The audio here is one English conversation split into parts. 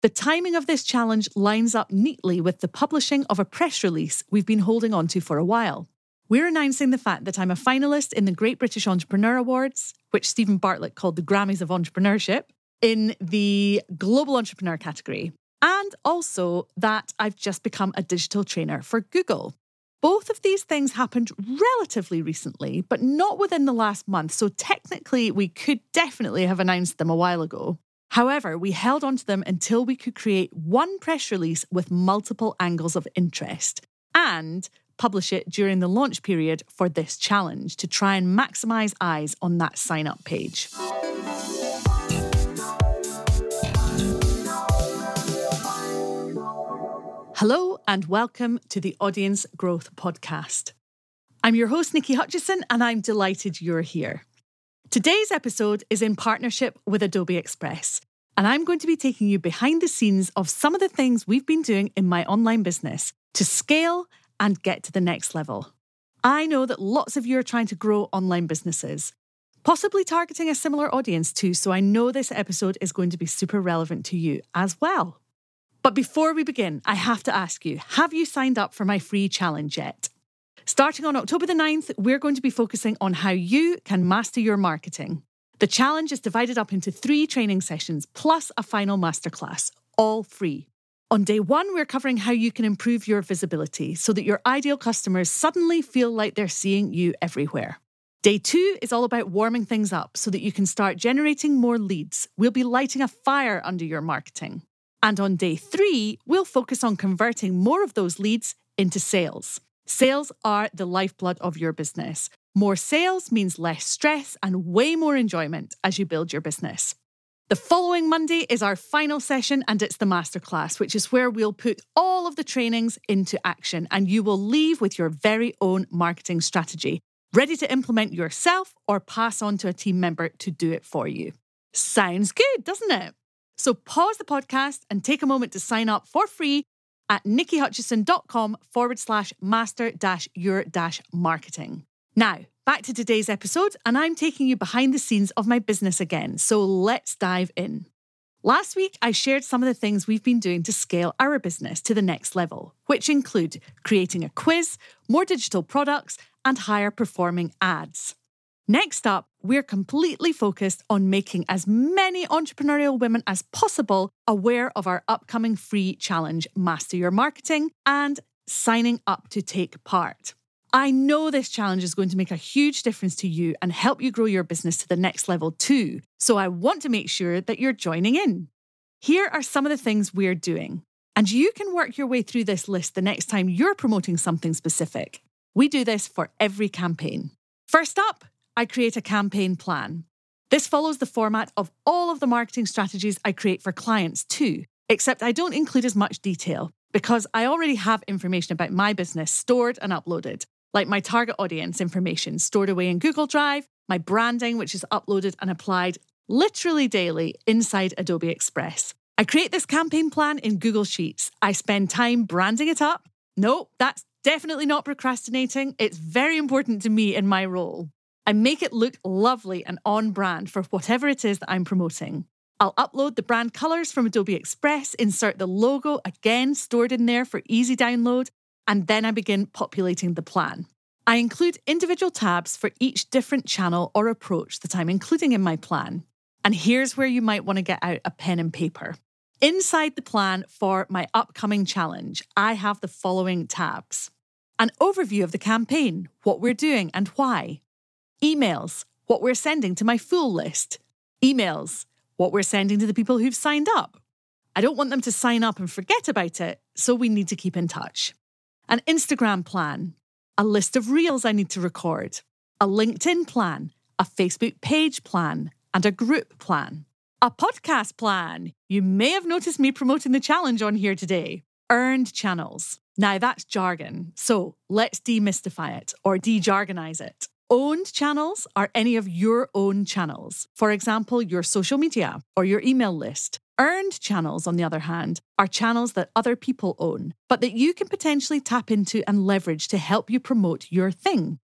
The timing of this challenge lines up neatly with the publishing of a press release we've been holding onto for a while. We're announcing the fact that I'm a finalist in the Great British Entrepreneur Awards, which Stephen Bartlett called the Grammys of Entrepreneurship, in the Global Entrepreneur category, and also that I've just become a digital trainer for Google. Both of these things happened relatively recently, but not within the last month, so technically we could definitely have announced them a while ago. However, we held on to them until we could create one press release with multiple angles of interest and publish it during the launch period for this challenge to try and maximize eyes on that sign-up page. Hello and welcome to the Audience Growth Podcast. I'm your host, Niki Hutchison, and I'm delighted you're here. Today's episode is in partnership with Adobe Express, and I'm going to be taking you behind the scenes of some of the things we've been doing in my online business to scale and get to the next level. I know that lots of you are trying to grow online businesses, possibly targeting a similar audience too, so I know this episode is going to be super relevant to you as well. But before we begin, I have to ask you, have you signed up for my free challenge yet? Starting on October the 9th, we're going to be focusing on how you can master your marketing. The challenge is divided up into 3 training sessions, plus a final masterclass, all free. On day 1, we're covering how you can improve your visibility so that your ideal customers suddenly feel like they're seeing you everywhere. Day 2 is all about warming things up so that you can start generating more leads. We'll be lighting a fire under your marketing. And on day 3, we'll focus on converting more of those leads into sales. Sales are the lifeblood of your business. More sales means less stress and way more enjoyment as you build your business. The following Monday is our final session, and it's the masterclass, which is where we'll put all of the trainings into action, and you will leave with your very own marketing strategy, ready to implement yourself or pass on to a team member to do it for you. Sounds good, doesn't it? So pause the podcast and take a moment to sign up for free at nikihutchison.com/master-your-marketing. Now, back to today's episode, and I'm taking you behind the scenes of my business again. So let's dive in. Last week, I shared some of the things we've been doing to scale our business to the next level, which include creating a quiz, more digital products, and higher performing ads. Next up, we're completely focused on making as many entrepreneurial women as possible aware of our upcoming free challenge, Master Your Marketing, and signing up to take part. I know this challenge is going to make a huge difference to you and help you grow your business to the next level too, so I want to make sure that you're joining in. Here are some of the things we're doing, and you can work your way through this list the next time you're promoting something specific. We do this for every campaign. First up, I create a campaign plan. This follows the format of all of the marketing strategies I create for clients too, except I don't include as much detail because I already have information about my business stored and uploaded, like my target audience information stored away in Google Drive, my branding, which is uploaded and applied literally daily inside Adobe Express. I create this campaign plan in Google Sheets. I spend time branding it up. Nope, that's definitely not procrastinating. It's very important to me in my role. I make it look lovely and on brand for whatever it is that I'm promoting. I'll upload the brand colors from Adobe Express, insert the logo again stored in there for easy download, and then I begin populating the plan. I include individual tabs for each different channel or approach that I'm including in my plan. And here's where you might want to get out a pen and paper. Inside the plan for my upcoming challenge, I have the following tabs: an overview of the campaign, what we're doing and why. Emails, what we're sending to my full list. Emails, what we're sending to the people who've signed up. I don't want them to sign up and forget about it, so we need to keep in touch. An Instagram plan, a list of reels I need to record, a LinkedIn plan, a Facebook page plan, and a group plan. A podcast plan. You may have noticed me promoting the challenge on here today. Earned channels. Now that's jargon, so let's demystify it or de-jargonize it. Owned channels are any of your own channels. For example, your social media or your email list. Earned channels, on the other hand, are channels that other people own, but that you can potentially tap into and leverage to help you promote your thing.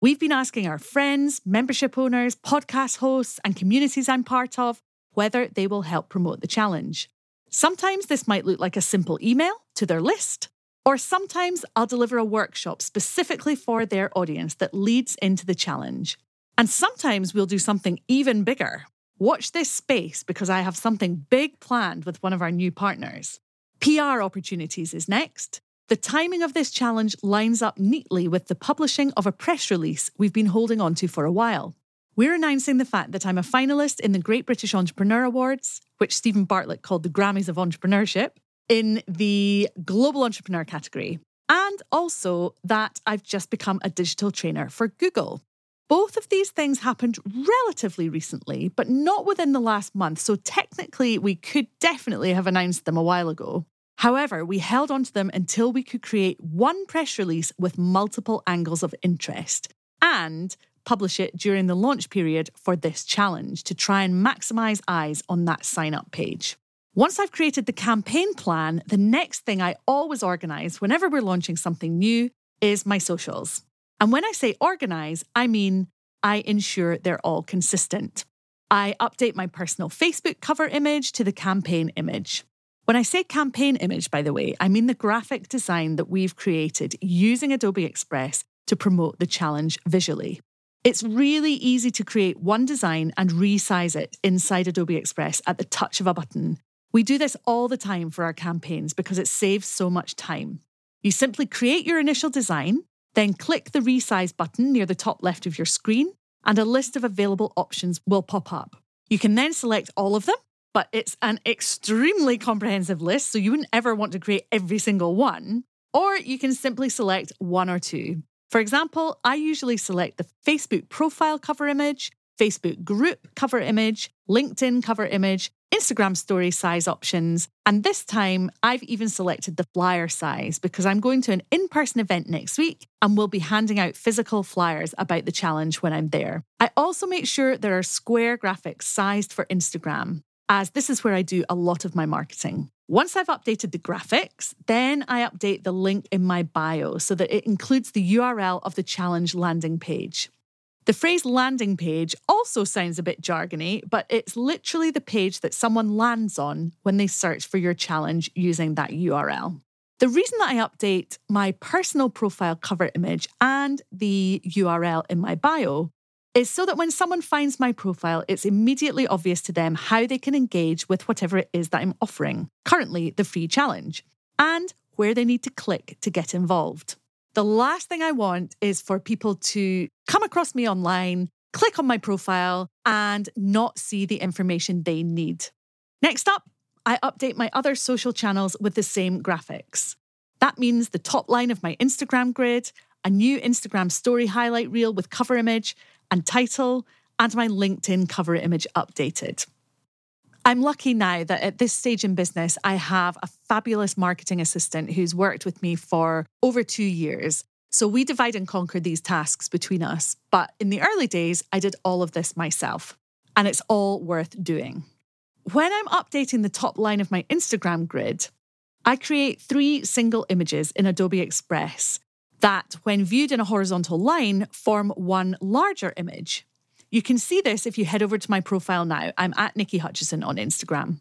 We've been asking our friends, membership owners, podcast hosts, and communities I'm part of whether they will help promote the challenge. Sometimes this might look like a simple email to their list, or sometimes I'll deliver a workshop specifically for their audience that leads into the challenge. And sometimes we'll do something even bigger. Watch this space because I have something big planned with one of our new partners. PR opportunities is next. The timing of this challenge lines up neatly with the publishing of a press release we've been holding onto for a while. We're announcing the fact that I'm a finalist in the Great British Entrepreneur Awards, which Stephen Bartlett called the Grammys of Entrepreneurship, in the global entrepreneur category, and also that I've just become a digital trainer for Google. Both of these things happened relatively recently, but not within the last month, so technically we could definitely have announced them a while ago. However, we held on to them until we could create one press release with multiple angles of interest and publish it during the launch period for this challenge to try and maximize eyes on that sign-up page. Once I've created the campaign plan, the next thing I always organise whenever we're launching something new is my socials. And when I say organise, I mean I ensure they're all consistent. I update my personal Facebook cover image to the campaign image. When I say campaign image, by the way, I mean the graphic design that we've created using Adobe Express to promote the challenge visually. It's really easy to create one design and resize it inside Adobe Express at the touch of a button. We do this all the time for our campaigns because it saves so much time. You simply create your initial design, then click the resize button near the top left of your screen, and a list of available options will pop up. You can then select all of them, but it's an extremely comprehensive list, so you wouldn't ever want to create every single one. Or you can simply select one or two. For example, I usually select the Facebook profile cover image, Facebook group cover image, LinkedIn cover image, Instagram story size options, and this time I've even selected the flyer size because I'm going to an in-person event next week and we'll be handing out physical flyers about the challenge when I'm there. I also make sure there are square graphics sized for Instagram, as this is where I do a lot of my marketing. Once I've updated the graphics, then I update the link in my bio so that it includes the URL of the challenge landing page. The phrase landing page also sounds a bit jargony, but it's literally the page that someone lands on when they search for your challenge using that URL. The reason that I update my personal profile cover image and the URL in my bio is so that when someone finds my profile, it's immediately obvious to them how they can engage with whatever it is that I'm offering, currently the free challenge, and where they need to click to get involved. The last thing I want is for people to come across me online, click on my profile, and not see the information they need. Next up, I update my other social channels with the same graphics. That means the top line of my Instagram grid, a new Instagram story highlight reel with cover image and title, and my LinkedIn cover image updated. I'm lucky now that at this stage in business, I have a fabulous marketing assistant who's worked with me for over 2 years. So we divide and conquer these tasks between us. But in the early days, I did all of this myself, and it's all worth doing. When I'm updating the top line of my Instagram grid, I create 3 single images in Adobe Express that, when viewed in a horizontal line, form one larger image. You can see this if you head over to my profile now. I'm at Niki Hutchison on Instagram.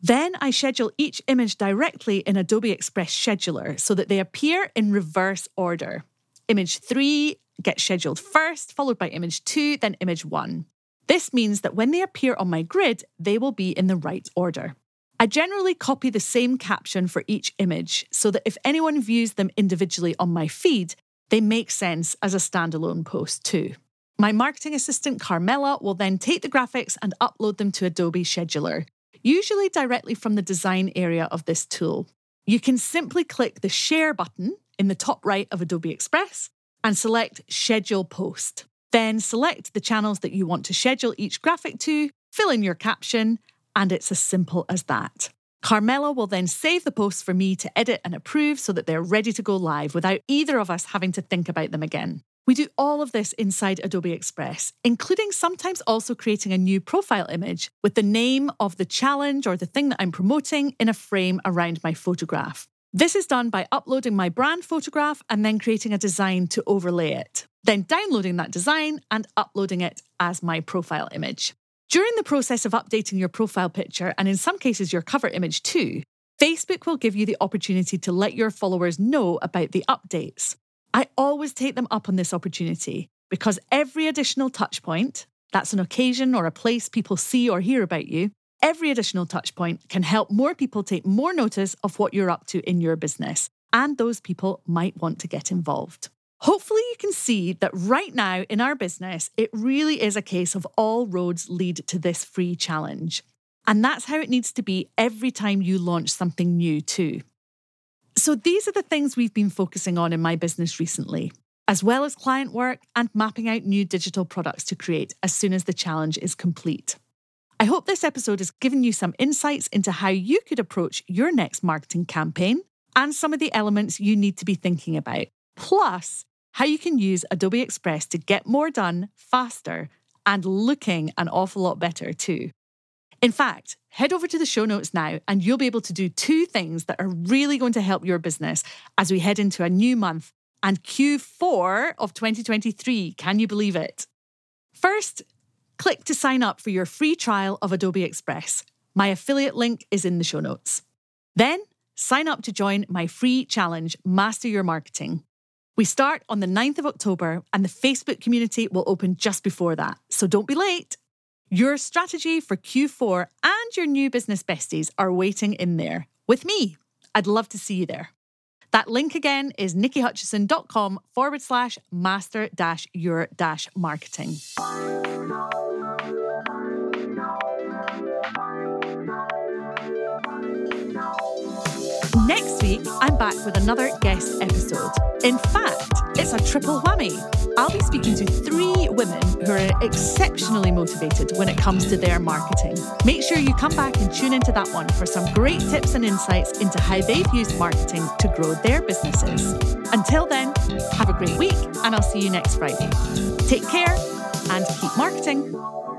Then I schedule each image directly in Adobe Express Scheduler so that they appear in reverse order. Image 3 gets scheduled first, followed by image 2, then image 1. This means that when they appear on my grid, they will be in the right order. I generally copy the same caption for each image so that if anyone views them individually on my feed, they make sense as a standalone post too. My marketing assistant, Carmela, will then take the graphics and upload them to Adobe Scheduler, usually directly from the design area of this tool. You can simply click the Share button in the top right of Adobe Express and select Schedule Post. Then select the channels that you want to schedule each graphic to, fill in your caption, and it's as simple as that. Carmela will then save the posts for me to edit and approve so that they're ready to go live without either of us having to think about them again. We do all of this inside Adobe Express, including sometimes also creating a new profile image with the name of the challenge or the thing that I'm promoting in a frame around my photograph. This is done by uploading my brand photograph and then creating a design to overlay it, then downloading that design and uploading it as my profile image. During the process of updating your profile picture, and in some cases your cover image too, Facebook will give you the opportunity to let your followers know about the updates. I always take them up on this opportunity because every additional touchpoint, that's an occasion or a place people see or hear about you, every additional touchpoint can help more people take more notice of what you're up to in your business, and those people might want to get involved. Hopefully you can see that right now in our business, it really is a case of all roads lead to this free challenge. And that's how it needs to be every time you launch something new too. So these are the things we've been focusing on in my business recently, as well as client work and mapping out new digital products to create as soon as the challenge is complete. I hope this episode has given you some insights into how you could approach your next marketing campaign and some of the elements you need to be thinking about, plus how you can use Adobe Express to get more done faster and looking an awful lot better too. In fact, head over to the show notes now and you'll be able to do two things that are really going to help your business as we head into a new month and Q4 of 2023. Can you believe it? First, click to sign up for your free trial of Adobe Express. My affiliate link is in the show notes. Then sign up to join my free challenge, Master Your Marketing. We start on the 9th of October and the Facebook community will open just before that. So don't be late. Your strategy for Q4 and your new business besties are waiting in there with me. I'd love to see you there. That link again is nikihutchison.com/master-your-marketing. Next week, I'm back with another guest episode. In fact, it's a triple whammy. I'll be speaking to 3 women who are exceptionally motivated when it comes to their marketing. Make sure you come back and tune into that one for some great tips and insights into how they've used marketing to grow their businesses. Until then, have a great week and I'll see you next Friday. Take care and keep marketing.